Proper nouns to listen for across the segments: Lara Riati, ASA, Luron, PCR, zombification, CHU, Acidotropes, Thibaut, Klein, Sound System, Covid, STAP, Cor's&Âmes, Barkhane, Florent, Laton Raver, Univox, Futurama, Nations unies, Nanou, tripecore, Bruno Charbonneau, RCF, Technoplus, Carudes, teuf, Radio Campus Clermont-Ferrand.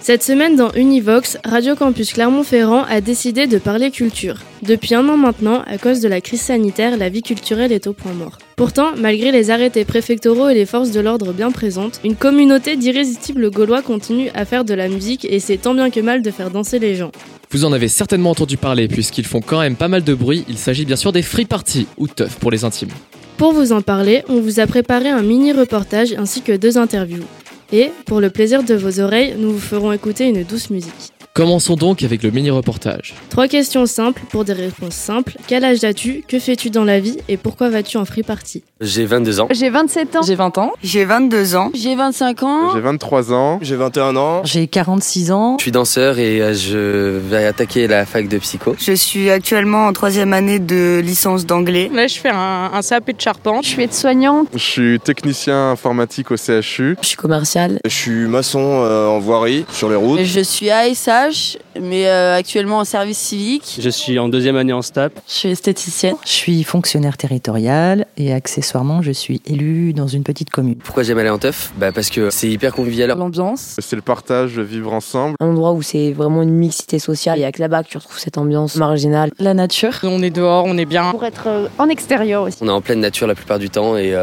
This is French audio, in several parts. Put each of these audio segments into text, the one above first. Cette semaine dans Univox, Radio Campus Clermont-Ferrand a décidé de parler culture. Depuis un an maintenant, à cause de la crise sanitaire, la vie culturelle est au point mort. Pourtant, malgré les arrêtés préfectoraux et les forces de l'ordre bien présentes, une communauté d'irrésistibles Gaulois continue à faire de la musique et c'est tant bien que mal de faire danser les gens. Vous en avez certainement entendu parler puisqu'ils font quand même pas mal de bruit, il s'agit bien sûr des free parties, ou teufs pour les intimes. Pour vous en parler, on vous a préparé un mini-reportage ainsi que 2 interviews. Et, pour le plaisir de vos oreilles, nous vous ferons écouter une douce musique. Commençons donc avec le mini-reportage. 3 questions simples pour des réponses simples. Quel âge as-tu? Que fais-tu dans la vie? Et pourquoi vas-tu en free party? J'ai 22 ans. J'ai 27 ans. J'ai 20 ans. J'ai 22 ans. J'ai 25 ans. J'ai 23 ans. J'ai 21 ans. J'ai 46 ans. Je suis danseur et je vais attaquer la fac de psycho. Je suis actuellement en 3e année de licence d'anglais. Là, je fais un CAP de charpente. Je vais être soignante. Je suis technicien informatique au CHU. Je suis commercial. Je suis maçon en voirie, sur les routes. Je suis ASA. Mais actuellement en service civique. Je suis en 2e année en STAP. Je suis esthéticienne. Je suis fonctionnaire territorial et accessoirement je suis élu dans une petite commune. Pourquoi j'aime aller en teuf? Parce que c'est hyper convivial. L'ambiance. C'est le partage, vivre ensemble. Un endroit où c'est vraiment une mixité sociale. Il n'y a que là-bas que tu retrouves cette ambiance marginale. La nature. On est dehors, on est bien. Pour être en extérieur aussi. On est en pleine nature la plupart du temps et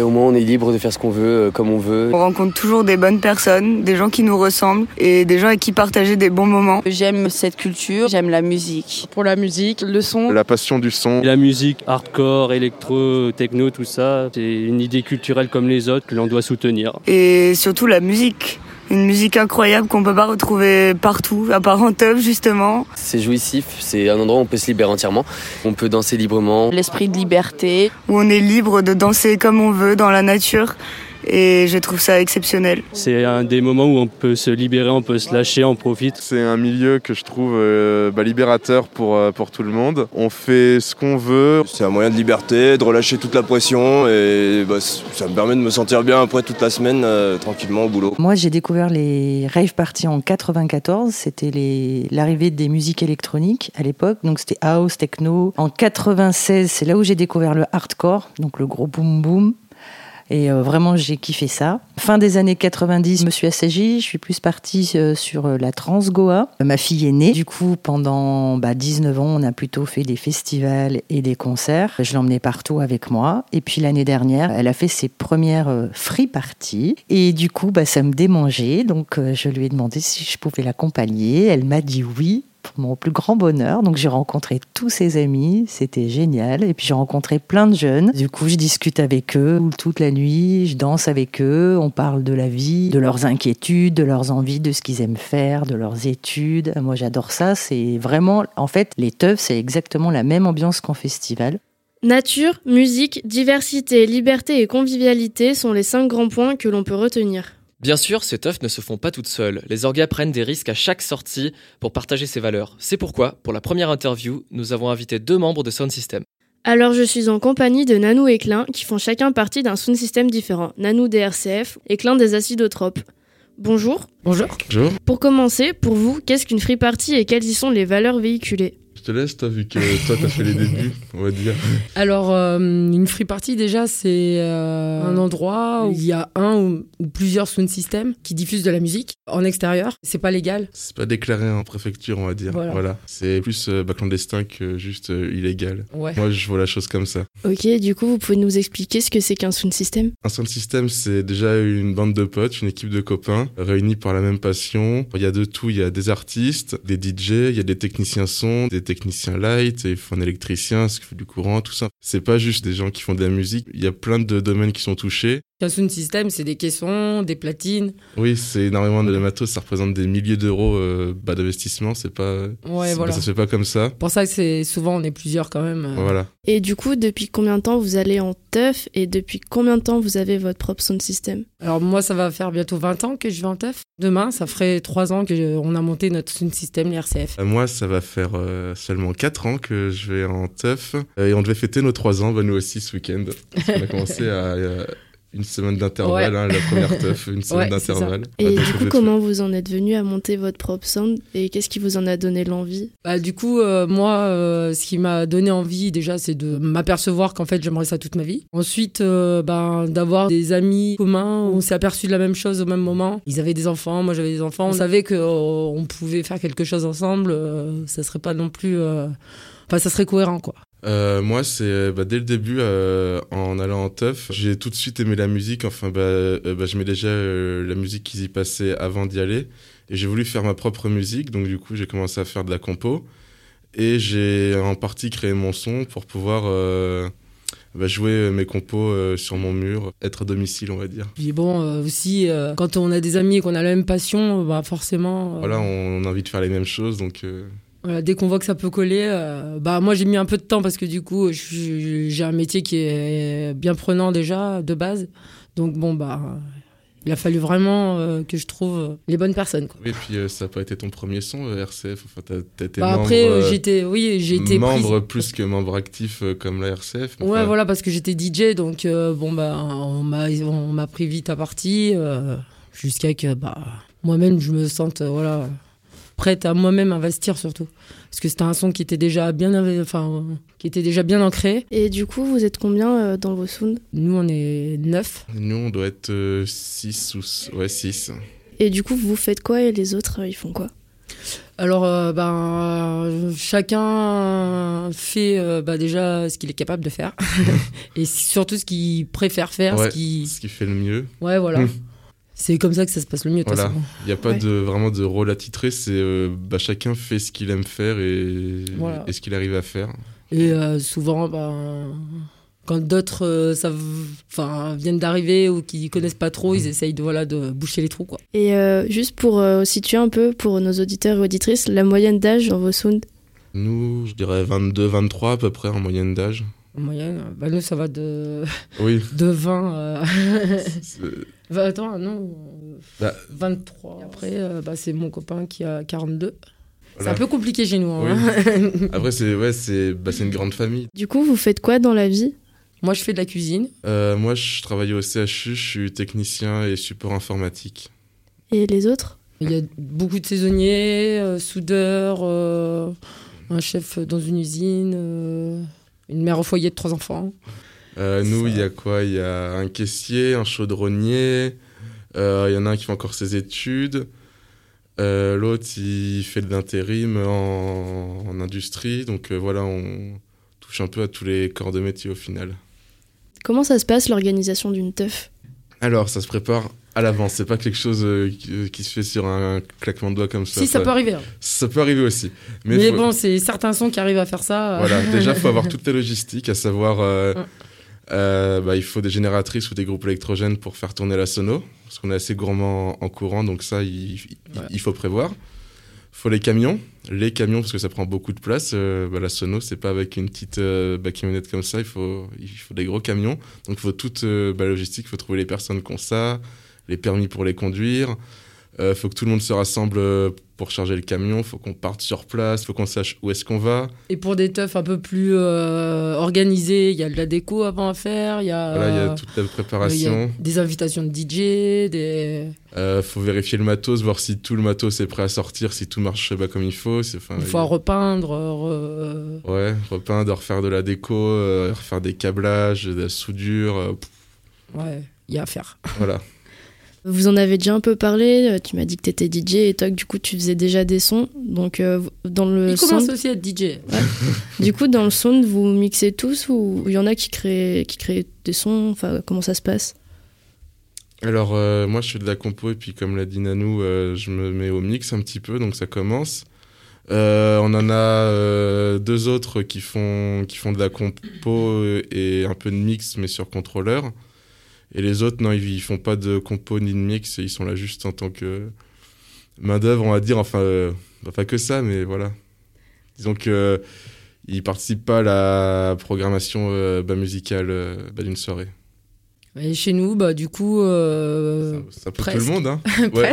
au moins on est libre de faire ce qu'on veut, comme on veut. On rencontre toujours des bonnes personnes, des gens qui nous ressemblent et des gens avec qui partager des bons moments. J'aime cette culture, j'aime la musique. Pour la musique, le son. La passion du son. La musique hardcore, électro, techno, tout ça, c'est une idée culturelle comme les autres que l'on doit soutenir. Et surtout la musique. Une musique incroyable qu'on peut pas retrouver partout, à part en teuf justement. C'est jouissif, c'est un endroit où on peut se libérer entièrement, on peut danser librement. L'esprit de liberté. Où on est libre de danser comme on veut dans la nature. Et je trouve ça exceptionnel. C'est un des moments où on peut se libérer, on peut se lâcher, on profite. C'est un milieu que je trouve libérateur pour tout le monde. On fait ce qu'on veut. C'est un moyen de liberté, de relâcher toute la pression et ça me permet de me sentir bien après toute la semaine, tranquillement au boulot. Moi j'ai découvert les rave parties en 94, c'était l'arrivée des musiques électroniques à l'époque, donc c'était house, techno. En 96, c'est là où j'ai découvert le hardcore, donc le gros boom boom. Et vraiment, j'ai kiffé ça. Fin des années 90, je me suis assagie. Je suis plus partie sur la trance Goa. Ma fille est née. Du coup, pendant 19 ans, on a plutôt fait des festivals et des concerts. Je l'emmenais partout avec moi. Et puis l'année dernière, elle a fait ses premières free parties. Et du coup, ça me démangeait. Donc, je lui ai demandé si je pouvais l'accompagner. Elle m'a dit oui. Pour mon plus grand bonheur, donc j'ai rencontré tous ses amis, c'était génial, et puis j'ai rencontré plein de jeunes, du coup je discute avec eux toute la nuit, je danse avec eux, on parle de la vie, de leurs inquiétudes, de leurs envies, de ce qu'ils aiment faire, de leurs études, moi j'adore ça, c'est vraiment, en fait les teufs c'est exactement la même ambiance qu'en festival. Nature, musique, diversité, liberté et convivialité sont les 5 grands points que l'on peut retenir. Bien sûr, ces teufs ne se font pas toutes seules. Les orgas prennent des risques à chaque sortie pour partager ces valeurs. C'est pourquoi, pour la première interview, nous avons invité 2 membres de Sound System. Alors je suis en compagnie de Nanou et Klein, qui font chacun partie d'un Sound System différent. Nanou des RCF et Klein des Acidotropes. Bonjour. Bonjour. Bonjour. Pour commencer, pour vous, qu'est-ce qu'une free party et quelles y sont les valeurs véhiculées? Je te laisse, toi, vu que toi, t'as fait les débuts, on va dire. Alors, une free party, déjà, c'est un endroit où il y a un ou plusieurs sound systems qui diffusent de la musique en extérieur. C'est pas légal. C'est pas déclaré en préfecture, on va dire. Voilà. C'est plus clandestin que juste illégal. Ouais. Moi, je vois la chose comme ça. Ok, du coup, vous pouvez nous expliquer ce que c'est qu'un sound system? Un sound system, c'est déjà une bande de potes, une équipe de copains réunis par la même passion. Il y a de tout. Il y a des artistes, des DJ, il y a des techniciens son, des technicien light, il faut un électricien, ce qui fait du courant, tout ça. C'est pas juste des gens qui font de la musique, il y a plein de domaines qui sont touchés. Le Sound System, c'est des caissons, des platines. Oui, c'est énormément de matos, ça représente des milliers d'euros d'investissement, c'est pas... Ouais, voilà. Ça se fait pas comme ça. Pour ça que c'est souvent, on est plusieurs quand même. Voilà. Et du coup, depuis combien de temps vous allez en teuf et depuis combien de temps vous avez votre propre Sound System? Alors moi, ça va faire bientôt 20 ans que je vais en teuf. Demain, ça ferait 3 ans qu'on a monté notre Sound System, les RCF. Moi, ça va faire seulement 4 ans que je vais en teuf. Et on devait fêter nos 3 ans, bah, nous aussi, ce week-end. On a commencé à... une semaine d'intervalle, ouais. Hein, la première teuf, une semaine d'intervalle. Et du coup, comment vous en êtes venu à monter votre propre sound et qu'est-ce qui vous en a donné l'envie? Du coup, moi, ce qui m'a donné envie déjà, c'est de m'apercevoir qu'en fait, j'aimerais ça toute ma vie. Ensuite, d'avoir des amis communs, on s'est aperçu de la même chose au même moment. Ils avaient des enfants, moi j'avais des enfants. On savait qu'on pouvait faire quelque chose ensemble, ça serait pas non plus... Enfin, ça serait cohérent, quoi. Moi, c'est dès le début, en allant en teuf, j'ai tout de suite aimé la musique. Enfin, j'aimais déjà la musique qu'ils y passaient avant d'y aller. Et j'ai voulu faire ma propre musique. Donc, du coup, j'ai commencé à faire de la compo. Et j'ai en partie créé mon son pour pouvoir jouer mes compos sur mon mur, être à domicile, on va dire. Puis bon, aussi, quand on a des amis et qu'on a la même passion, forcément... Voilà, on a envie de faire les mêmes choses, donc... Voilà, dès qu'on voit que ça peut coller, moi j'ai mis un peu de temps parce que du coup j'ai un métier qui est bien prenant déjà de base, donc bon il a fallu vraiment que je trouve les bonnes personnes, quoi. Oui, et puis ça n'a pas été ton premier son RCF, enfin t'as été membre. Après j'ai été membre plus que membre actif comme la RCF. Ouais, enfin... voilà, parce que j'étais DJ, donc on m'a pris vite à partie jusqu'à que moi-même je me sente prête à moi-même investir surtout. Parce que c'était un son qui était déjà bien, ancré. Et du coup, vous êtes combien dans vos sounds? Nous, on est 9. Nous, on doit être 6 ou... Ouais, 6. Et du coup, vous faites quoi et les autres, ils font quoi? Alors, chacun fait déjà ce qu'il est capable de faire. Et surtout ce qu'il préfère faire. Ouais, ce qu'il fait le mieux. Ouais, voilà. C'est comme ça que ça se passe le mieux, de toute façon. Il n'y a pas vraiment de rôle à titrer, c'est chacun fait ce qu'il aime faire et ce qu'il arrive à faire. Et souvent, quand d'autres viennent d'arriver ou qui ne connaissent pas trop, ils essayent de boucher les trous, quoi. Et juste pour situer un peu, pour nos auditeurs et auditrices, la moyenne d'âge dans vos sounds? Nous, je dirais 22-23 à peu près en moyenne d'âge. En moyenne, nous, ça va de 20 23. Et après, c'est mon copain qui a 42. Voilà. C'est un peu compliqué chez nous. Hein, oui. Après, c'est une grande famille. Du coup, vous faites quoi dans la vie? Moi, je fais de la cuisine. Moi, je travaille au CHU, je suis technicien et support informatique. Et les autres? Il y a beaucoup de saisonniers, soudeurs, un chef dans une usine, une mère au foyer de 3 enfants. Nous, il y a quoi? Il y a un caissier, un chaudronnier, il y en a un qui fait encore ses études, l'autre, il fait de l'intérim en industrie. Donc on touche un peu à tous les corps de métier au final. Comment ça se passe, l'organisation d'une teuf? Alors, ça se prépare à l'avance. C'est pas quelque chose qui se fait sur un claquement de doigts comme ça. Si, ça peut arriver. Ça peut arriver aussi. Mais bon, c'est certains sons qui arrivent à faire ça. Voilà, déjà, il faut avoir toute la logistique, à savoir... il faut des génératrices ou des groupes électrogènes pour faire tourner la sono, parce qu'on est assez gourmand en courant, donc ça, il faut prévoir. Il faut les camions, parce que ça prend beaucoup de place. La sono, c'est pas avec une petite camionnette comme ça, il faut des gros camions. Donc il faut toute la logistique, il faut trouver les personnes qui ont ça, les permis pour les conduire. Il faut que tout le monde se rassemble pour charger le camion, il faut qu'on parte sur place, il faut qu'on sache où est-ce qu'on va. Et pour des teufs un peu plus organisés, il y a de la déco avant à faire, il y a toute la préparation. Y a des invitations de DJ, faut vérifier le matos, voir si tout le matos est prêt à sortir, si tout marche comme il faut. Il faut repeindre. Repeindre, refaire de la déco, refaire des câblages, de la soudure. Il y a à faire. Voilà. Vous en avez déjà un peu parlé, tu m'as dit que tu étais DJ et toi que du coup tu faisais déjà des sons. Donc dans le sound... Il commence aussi à être DJ. Ouais. Du coup dans le sound vous mixez tous ou il y en a qui créent des sons, enfin, comment ça se passe? Alors moi je fais de la compo et puis comme l'a dit Nanou, je me mets au mix un petit peu, donc ça commence. On en a 2 autres qui font de la compo et un peu de mix mais sur contrôleur. Et les autres, non, ils font pas de compo ni de mix, ils sont là juste en tant que main-d'œuvre, on va dire. Enfin, pas que ça, mais voilà. Disons qu'ils participent pas à la programmation musicale d'une soirée. Et chez nous, du coup, ça peut presque tout le monde, hein. Ouais,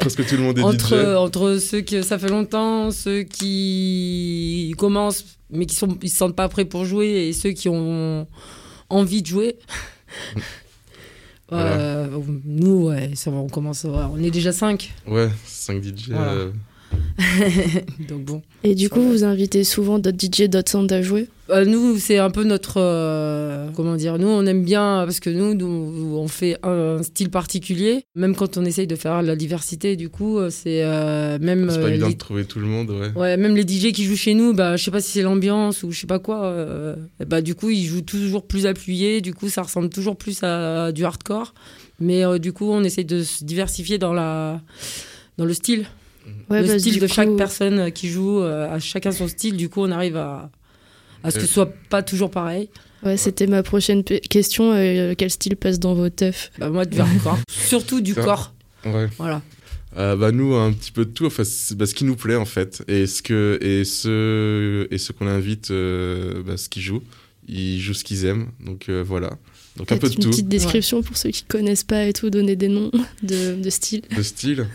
presque tout le monde est DJ. Entre ceux que ça fait longtemps, ceux qui commencent mais qui ne se sentent pas prêts pour jouer, et ceux qui ont envie de jouer. Voilà. Nous, ouais, ça va, on commence. On est déjà 5. Ouais, 5 DJ. Voilà. Donc bon. Et du coup, vous invitez souvent d'autres DJ, d'autres sounds à jouer ? Nous, c'est un peu notre... comment dire ? Nous, on aime bien, parce que nous on fait un style particulier, même quand on essaye de faire la diversité, du coup, c'est même... C'est pas évident de trouver tout le monde, ouais. Ouais, même les DJ qui jouent chez nous, je sais pas si c'est l'ambiance ou je sais pas quoi, du coup, ils jouent toujours plus appuyés, du coup, ça ressemble toujours plus à du hardcore, mais du coup, on essaye de se diversifier dans le style. Ouais, le style de chaque personne qui joue, à chacun son style, du coup on arrive à ce que ce soit pas toujours pareil. Ouais, c'était ma prochaine question, quel style passe dans vos teufs ? Moi, du hardcore, surtout du corps. Ouais. Voilà. Nous, un petit peu de tout, enfin, ce qui nous plaît en fait, et ceux qu'on invite, ce qu'ils jouent, ils jouent ce qu'ils aiment, donc voilà. Donc un peu de tout. Une petite description pour ceux qui connaissent pas et tout, donner des noms de styles. De styles.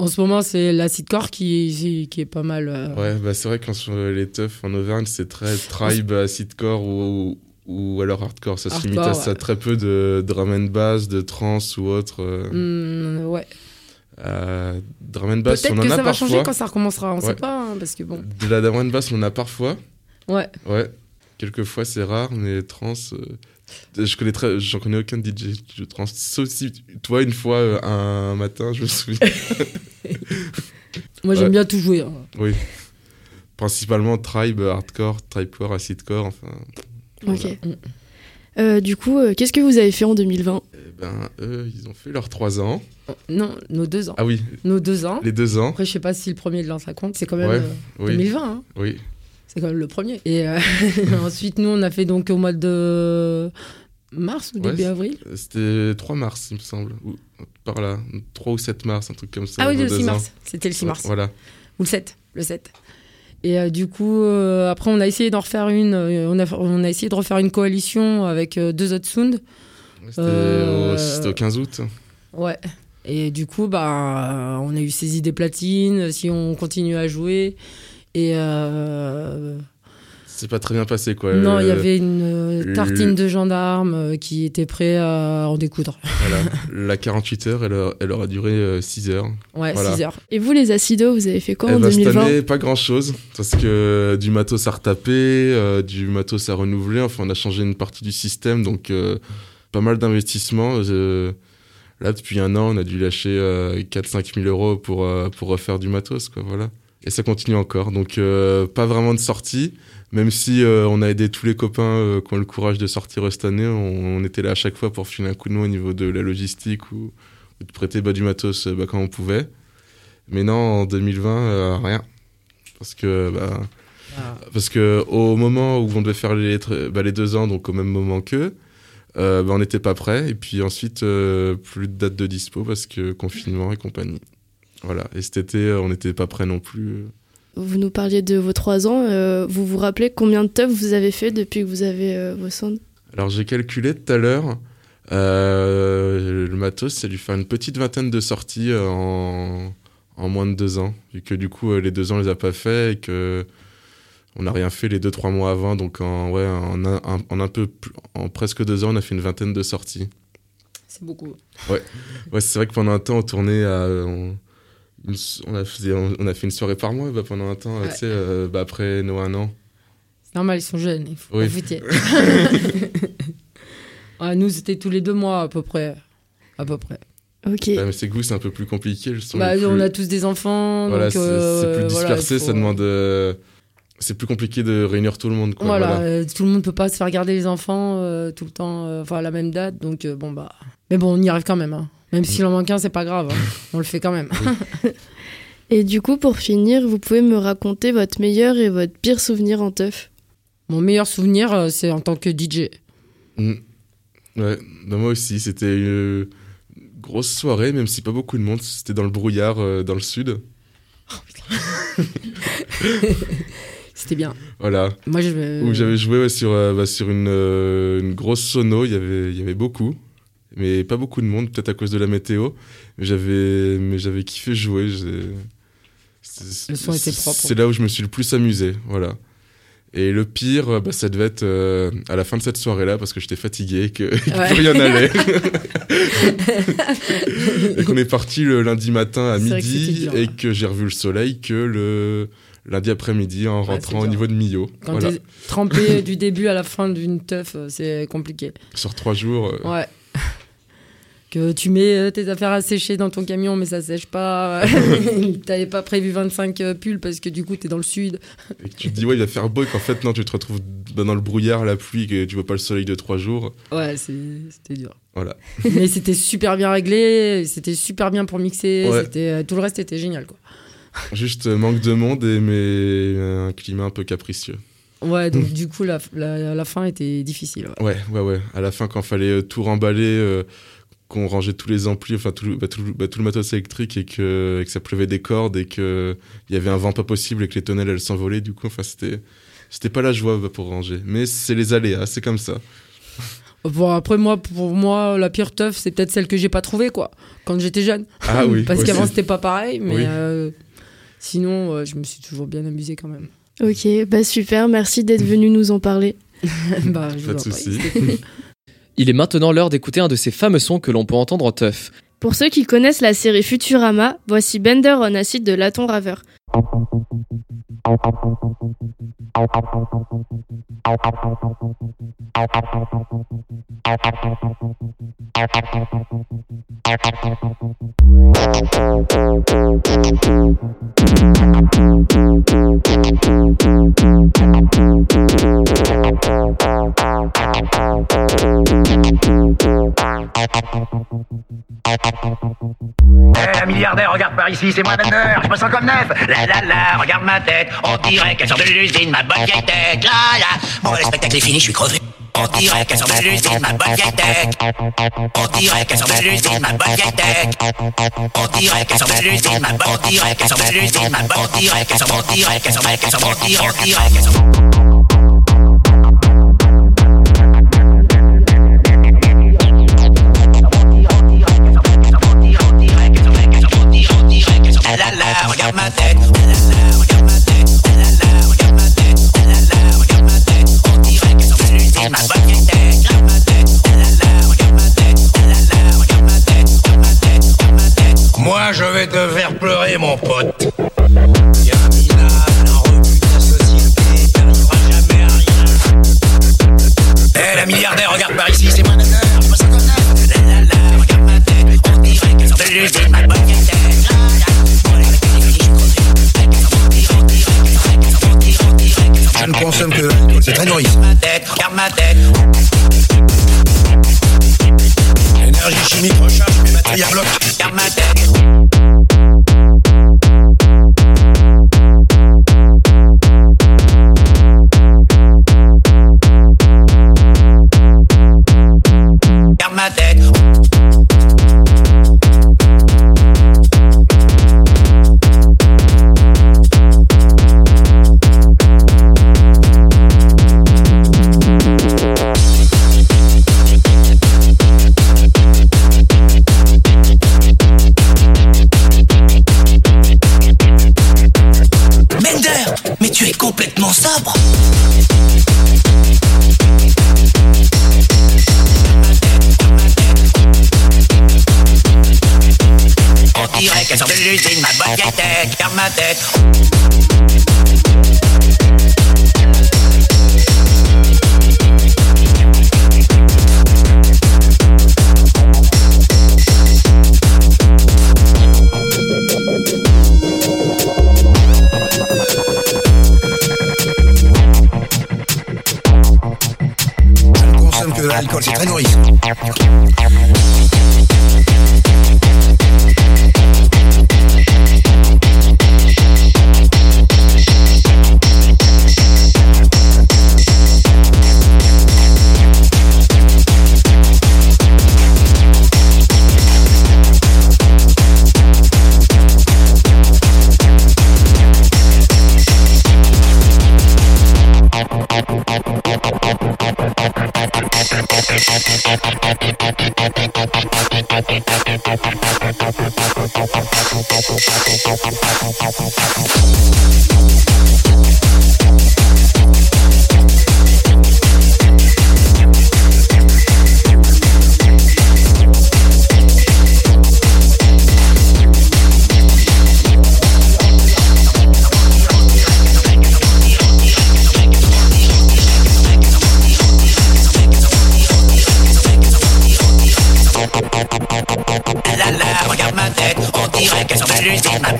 En ce moment, c'est l'acidcore qui est pas mal. Ouais, c'est vrai que les teufs en Auvergne, c'est très tribe, acidcore ou alors hardcore. Ça se limite à ça. Très peu de drum and bass, de trance ou autre. Ouais. Drum and bass, on en a parfois. Peut-être que ça va changer quand ça recommencera, on sait pas. Hein, parce que bon. De la drum and bass, on en a parfois. Ouais. Ouais. Quelquefois, c'est rare, mais trance. J'en connais aucun DJ qui joue trans, sauf si toi une fois un matin, je me souviens. Moi j'aime bien tout jouer. Hein. Oui, principalement tribe, hardcore, tripecore, acidcore, enfin. Voilà. Ok. Du coup, qu'est-ce que vous avez fait en 2020 ? Eux, ils ont fait leurs 3 ans. Non, nos 2 ans. Ah oui. Nos 2 ans. Les 2 ans. Après, je sais pas si le premier de l'an ça compte, c'est quand même 2020. Hein. Oui. C'est quand même le premier. Et ensuite, nous, on a fait donc au mois de mars ou début avril. C'était 3 mars, il me semble. Ou, par là, 3 ou 7 mars, un truc comme ça. Ah oui, le 6 mars. C'était le 6 mars. Voilà. Ou le 7. Le 7. Et du coup, après, on a essayé d'en refaire une. On a essayé de refaire une coalition avec 2 autres sounds. C'était au 15 août. Ouais. Et du coup, on a eu ces idées platines, si on continue à jouer. Et c'est pas très bien passé, quoi. Non, il y avait une tartine de gendarmes qui était prêt à en découdre. Voilà. La 48 heures, elle aura duré 6 heures. Ouais, 6 heures. Et vous, les acidos, vous avez fait quoi en 2020 ? Cette année, pas grand-chose, parce que du matos à retaper, du matos à renouveler. Enfin, on a changé une partie du système, donc pas mal d'investissements. Là, depuis un an, on a dû lâcher 4 000 à 5 000 euros pour refaire du matos, quoi, voilà. Et ça continue encore, donc pas vraiment de sortie, même si on a aidé tous les copains qui ont le courage de sortir cette année, on était là à chaque fois pour filer un coup de main au niveau de la logistique ou de prêter du matos quand on pouvait. Mais non, en 2020, rien. Parce que au moment où on devait faire les 2 ans, donc au même moment qu'eux, on n'était pas prêts, et puis ensuite, plus de date de dispo parce que confinement et compagnie. Voilà, et cet été, on n'était pas prêts non plus. Vous nous parliez de vos 3 ans. Vous vous rappelez combien de teufs vous avez fait depuis que vous avez vos sondes ? Alors, j'ai calculé tout à l'heure. Le matos, c'est dû faire une petite vingtaine de sorties en moins de 2 ans. Vu que du coup, les 2 ans, on ne les a pas fait et qu'on n'a rien fait les 2-3 mois avant. Donc, en presque 2 ans, on a fait une vingtaine de sorties. C'est beaucoup. Ouais, c'est vrai que pendant un temps, on tournait à... On a fait une soirée par mois pendant un temps, tu sais, après Noah, un an. C'est normal, ils sont jeunes, il faut profiter. Nous, c'était tous les 2 mois à peu près. Ok. Mais c'est goût, c'est un peu plus compliqué. On a tous des enfants. Voilà, donc, c'est plus dispersé, ça demande... C'est plus compliqué de réunir tout le monde, quoi. Voilà. Tout le monde peut pas se faire garder les enfants tout le temps, à la même date, donc Mais bon, on y arrive quand même, hein. Même s'il en manque un, c'est pas grave, hein. On le fait quand même. Oui. Et du coup, pour finir, vous pouvez me raconter votre meilleur et votre pire souvenir en teuf ? Mon meilleur souvenir, c'est en tant que DJ. Ouais, non, moi aussi, c'était une grosse soirée, même si pas beaucoup de monde, c'était dans le brouillard, dans le sud. Oh putain. C'était bien. Voilà. Moi, où j'avais joué sur, sur une grosse sono, il y avait beaucoup, mais pas beaucoup de monde, peut-être à cause de la météo. Mais j'avais kiffé jouer. Le son était propre. C'est là où je me suis le plus amusé, voilà. Et le pire, ça devait être à la fin de cette soirée-là, parce que j'étais fatigué et que plus rien n'allait. Et qu'on est parti le lundi matin à midi, et que j'ai revu le soleil que le lundi après-midi en rentrant au niveau de Millau. Quand t'es trempé du début à la fin d'une teuf, c'est compliqué. Sur 3 jours. Ouais. Que tu mets tes affaires à sécher dans ton camion, mais ça sèche pas. T'avais pas prévu 25 pulls parce que du coup, t'es dans le sud. Et tu te dis, ouais, il va faire beau, et qu'en fait, non, tu te retrouves dans le brouillard, la pluie, que tu vois pas le soleil de 3 jours. Ouais, c'était dur. Voilà. Mais c'était super bien réglé, c'était super bien pour mixer, ouais. Tout le reste était génial, quoi. Juste manque de monde, mais un climat un peu capricieux. Ouais, donc du coup, la fin était difficile. Ouais, ouais. À la fin, quand fallait tout remballer... qu'on rangeait tous les amplis, enfin tout le matos électrique et que ça pleuvait des cordes et qu'il y avait un vent pas possible et que les tonnelles elles s'envolaient, du coup, enfin c'était pas la joie pour ranger, mais c'est les aléas, c'est comme ça. Bon, après pour moi la pire teuf c'est peut-être celle que j'ai pas trouvée, quoi, quand j'étais jeune. Ah oui. Parce qu'avant c'était pas pareil, mais oui. Sinon je me suis toujours bien amusée quand même. Ok, super, merci d'être venu nous en parler. Pas de souci. Il est maintenant l'heure d'écouter un de ces fameux sons que l'on peut entendre en teuf. Pour ceux qui connaissent la série Futurama, voici Bender on Acid de Laton Raver. Milliardaire, regarde par ici, c'est moi Bender, je me sens comme neuf. La la la, regarde ma tête, on dirait qu'elle sort de l'usine, ma bonne vieille tête. La la, bon, le spectacle est fini, je suis crevé. On dirait qu'elle sort de l'usine, ma bonne vieille tête. On dirait qu'elle sort de l'usine, ma bonne vieille tête. On dirait qu'elle sort de l'usine, ma bonne, on dirait qu'elle sort de l'usine, ma bonne, on dirait qu'elle sort, on dirait qu'elle sort, qu'elle sort, on dirait qu'elle sort. Regarde ma tête, regarde ma tête, regarde ma tête, regarde ma tête, on dirait qu'elle sort de l'usine, ma bonne vieille tête. Regarde ma tête, regarde ma tête, regarde ma tête, regarde ma tête, regarde ma tête. Moi je vais te faire pleurer, mon pote. Y'a un minable, un rebut de la société, t'arriveras jamais à rien. Eh, la milliardaire, regarde par ici, c'est moi Nanou, je me sens comme neuf. Regarde ma tête, on dirait qu'elle sort de l'usine, ma bonne vieille tête. Je ne consomme que c'est très nourrissant. Regarde ma tête, regarde ma tête. L'énergie chimique recharge mes batteries à bloc. Regarde ma tête. Regarde ma tête. Sabre. On dirait qu'elle sort de l'usine, ma bonne vieille tête, garde ma tête. L'alcool, c'est très nourrissant.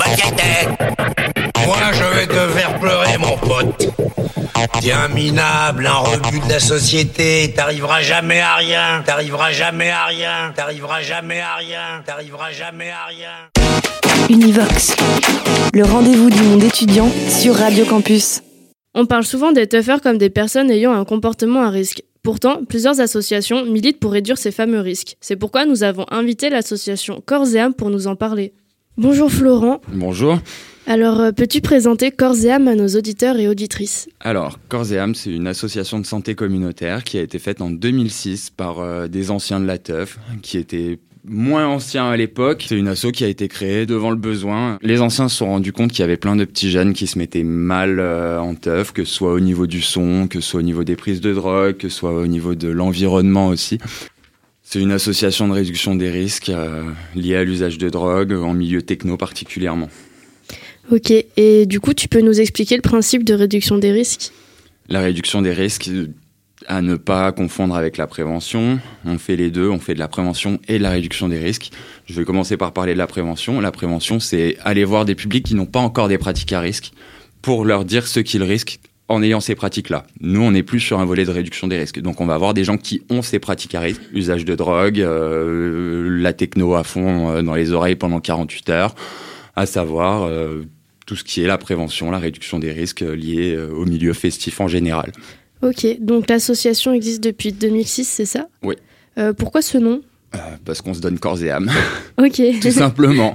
rien de... Moi, je vais te faire pleurer, mon pote. T'es un minable, un rebut de la société, t'arriveras jamais à rien, t'arriveras jamais à rien, t'arriveras jamais à rien, t'arriveras jamais à rien. Univox, le rendez-vous du monde étudiant sur Radio Campus. On parle souvent des toughers comme des personnes ayant un comportement à risque. Pourtant, plusieurs associations militent pour réduire ces fameux risques. C'est pourquoi nous avons invité l'association Cor's&Âmes pour nous en parler. Bonjour Florent. Bonjour. Alors, peux-tu présenter Cor's&Âmes à nos auditeurs et auditrices ? Alors, Cor's&Âmes, c'est une association de santé communautaire qui a été faite en 2006 par des anciens de la teuf, qui étaient moins anciens à l'époque. C'est une asso qui a été créée devant le besoin. Les anciens se sont rendus compte qu'il y avait plein de petits jeunes qui se mettaient mal en teuf, que ce soit au niveau du son, que ce soit au niveau des prises de drogue, que ce soit au niveau de l'environnement aussi. C'est une association de réduction des risques liés à l'usage de drogue, en milieu techno particulièrement. Ok, et du coup, tu peux nous expliquer le principe de réduction des risques ? La réduction des risques, à ne pas confondre avec la prévention. On fait les deux, on fait de la prévention et de la réduction des risques. Je vais commencer par parler de la prévention. La prévention, c'est aller voir des publics qui n'ont pas encore des pratiques à risque pour leur dire ce qu'ils risquent en ayant ces pratiques-là. Nous, on n'est plus sur un volet de réduction des risques. Donc, on va avoir des gens qui ont ces pratiques à risque. Usage de drogue, la techno à fond dans les oreilles pendant 48 heures, à savoir tout ce qui est la prévention, la réduction des risques liés au milieu festif en général. Ok, donc l'association existe depuis 2006, c'est ça ? Oui. Pourquoi ce nom ? Parce qu'on se donne corps et âme. Ok. Tout simplement.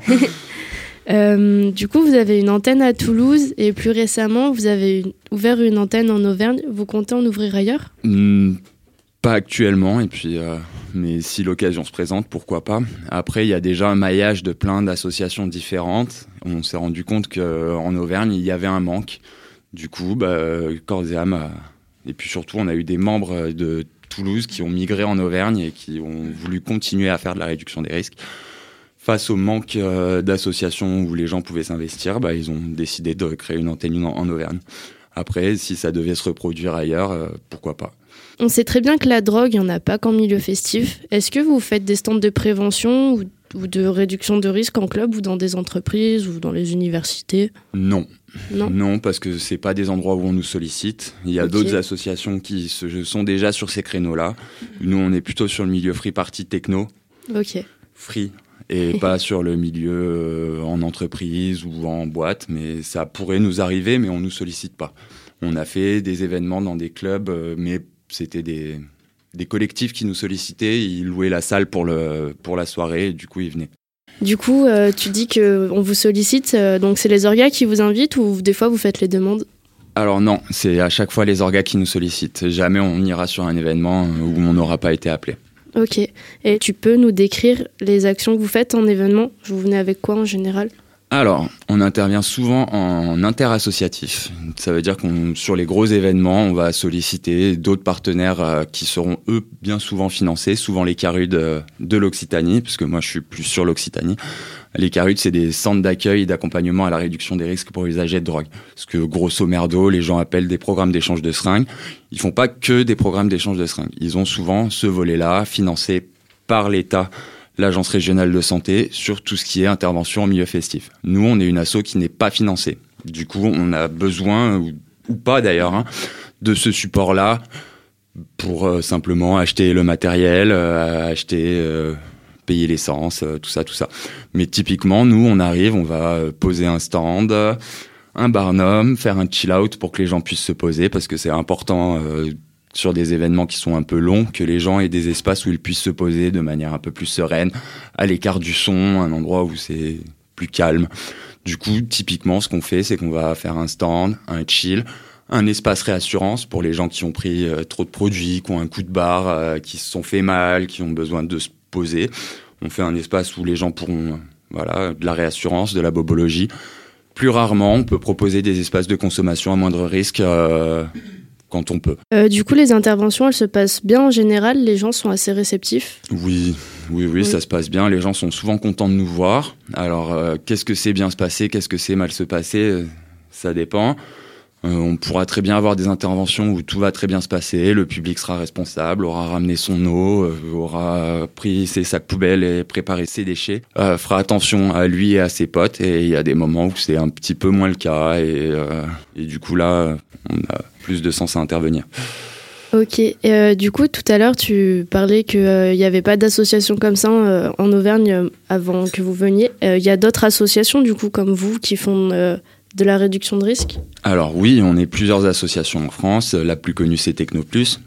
Du coup, vous avez une antenne à Toulouse et plus récemment, vous avez ouvert une antenne en Auvergne. Vous comptez en ouvrir ailleurs ? Pas actuellement, et puis, mais si l'occasion se présente, pourquoi pas. Après, il y a déjà un maillage de plein d'associations différentes. On s'est rendu compte qu'en Auvergne, il y avait un manque. Du coup, Cor's&Âmes, et puis surtout, on a eu des membres de Toulouse qui ont migré en Auvergne et qui ont voulu continuer à faire de la réduction des risques. Face au manque d'associations où les gens pouvaient s'investir, ils ont décidé de créer une antenne en Auvergne. Après, si ça devait se reproduire ailleurs, pourquoi pas. On sait très bien que la drogue, il n'y en a pas qu'en milieu festif. Est-ce que vous faites des stands de prévention ou de réduction de risque en club ou dans des entreprises ou dans les universités ? Non, parce que ce n'est pas des endroits où on nous sollicite. Il y a d'autres associations qui sont déjà sur ces créneaux-là. Nous, on est plutôt sur le milieu free party techno. Ok. Free. Et pas sur le milieu en entreprise ou en boîte, mais ça pourrait nous arriver, mais on ne nous sollicite pas. On a fait des événements dans des clubs, mais c'était des collectifs qui nous sollicitaient, ils louaient la salle pour la soirée, et du coup ils venaient. Du coup, tu dis qu'on vous sollicite, donc c'est les orgas qui vous invitent ou des fois vous faites les demandes ? Alors non, c'est à chaque fois les orgas qui nous sollicitent. Jamais on ira sur un événement où on n'aura pas été appelé. Ok. Et tu peux nous décrire les actions que vous faites en événement ? Vous venez avec quoi en général ? Alors, on intervient souvent en interassociatif. Ça veut dire qu'on sur les gros événements, on va solliciter d'autres partenaires qui seront, eux, bien souvent financés, souvent les Carudes de l'Occitanie, puisque moi, je suis plus sur l'Occitanie. Les Carudes, c'est des centres d'accueil et d'accompagnement à la réduction des risques pour usagers de drogue. Ce que, grosso merdo, les gens appellent des programmes d'échange de seringues. Ils font pas que des programmes d'échange de seringues. Ils ont souvent ce volet-là, financé par l'État, l'Agence régionale de santé, sur tout ce qui est intervention en milieu festif. Nous, on est une asso qui n'est pas financée. Du coup, on a besoin, ou pas d'ailleurs, de ce support-là pour simplement acheter le matériel, payer l'essence, tout ça. Mais typiquement, nous, on arrive, on va poser un stand, un barnum, faire un chill-out pour que les gens puissent se poser, parce que c'est important sur des événements qui sont un peu longs, que les gens aient des espaces où ils puissent se poser de manière un peu plus sereine, à l'écart du son, un endroit où c'est plus calme. Du coup, typiquement, ce qu'on fait, c'est qu'on va faire un stand, un chill, un espace réassurance pour les gens qui ont pris trop de produits, qui ont un coup de barre, qui se sont fait mal, qui ont besoin de se poser. On fait un espace où les gens pourront, de la réassurance, de la bobologie. Plus rarement, on peut proposer des espaces de consommation à moindre risque, quand on peut. Du coup, les interventions, elles se passent bien en général ? Les gens sont assez réceptifs ? Oui, ça se passe bien. Les gens sont souvent contents de nous voir. Alors, qu'est-ce que c'est bien se passer ? Qu'est-ce que c'est mal se passer ? Ça dépend. On pourra très bien avoir des interventions où tout va très bien se passer, le public sera responsable, aura ramené son eau, aura pris ses sacs poubelles et préparé ses déchets, fera attention à lui et à ses potes, et il y a des moments où c'est un petit peu moins le cas, et du coup là, on a plus de sens à intervenir. Ok, du coup tout à l'heure tu parlais qu'il n'y avait pas d'association comme ça en Auvergne avant que vous veniez. Il y a d'autres associations du coup comme vous qui font de la réduction de risque ? Alors oui, on est plusieurs associations en France, la plus connue c'est Technoplus,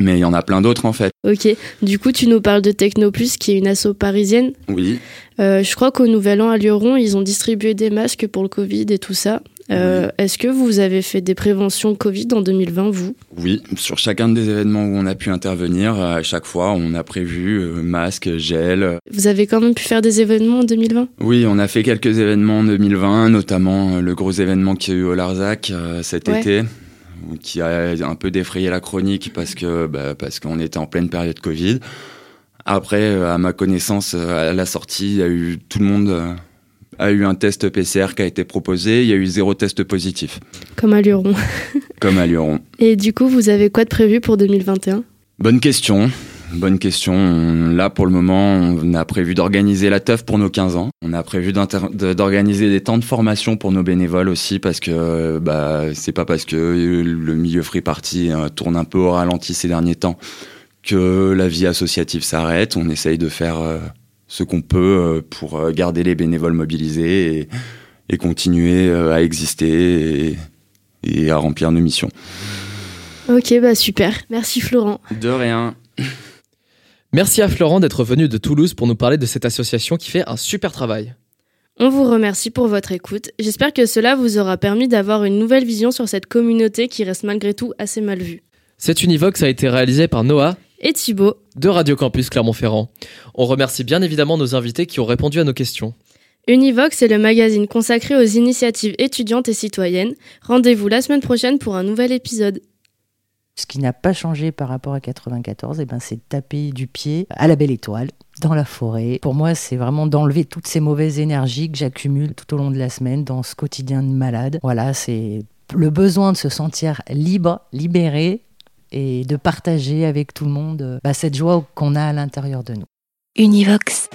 mais il y en a plein d'autres en fait. Ok, du coup tu nous parles de Technoplus qui est une asso parisienne. Oui. Je crois qu'au Nouvel An à Luron, ils ont distribué des masques pour le Covid et tout ça. Oui. Est-ce que vous avez fait des préventions Covid en 2020, vous ? Oui, sur chacun des événements où on a pu intervenir, à chaque fois, on a prévu masque, gel. Vous avez quand même pu faire des événements en 2020 ? Oui, on a fait quelques événements en 2020, notamment le gros événement qu'il y a eu au Larzac cet été, qui a un peu défrayé la chronique parce qu'on était en pleine période Covid. Après, à ma connaissance, à la sortie, il y a eu tout le monde... a eu un test PCR qui a été proposé, il y a eu 0 test positif. Comme à Luron. Comme à Luron. Et du coup, vous avez quoi de prévu pour 2021 ? Bonne question. Là, pour le moment, on a prévu d'organiser la teuf pour nos 15 ans. On a prévu d'organiser des temps de formation pour nos bénévoles aussi, parce que c'est pas parce que le milieu free party tourne un peu au ralenti ces derniers temps que la vie associative s'arrête. On essaye de faire... ce qu'on peut pour garder les bénévoles mobilisés et continuer à exister et à remplir nos missions. Ok, super. Merci Florent. De rien. Merci à Florent d'être venu de Toulouse pour nous parler de cette association qui fait un super travail. On vous remercie pour votre écoute. J'espère que cela vous aura permis d'avoir une nouvelle vision sur cette communauté qui reste malgré tout assez mal vue. Cet Univox a été réalisé par Noah et Thibaut de Radio Campus Clermont-Ferrand. On remercie bien évidemment nos invités qui ont répondu à nos questions. Univox est le magazine consacré aux initiatives étudiantes et citoyennes. Rendez-vous la semaine prochaine pour un nouvel épisode. Ce qui n'a pas changé par rapport à 94, c'est de taper du pied à la belle étoile, dans la forêt. Pour moi, c'est vraiment d'enlever toutes ces mauvaises énergies que j'accumule tout au long de la semaine dans ce quotidien de malade. Voilà, c'est le besoin de se sentir libre, libéré, et de partager avec tout le monde cette joie qu'on a à l'intérieur de nous. Univox.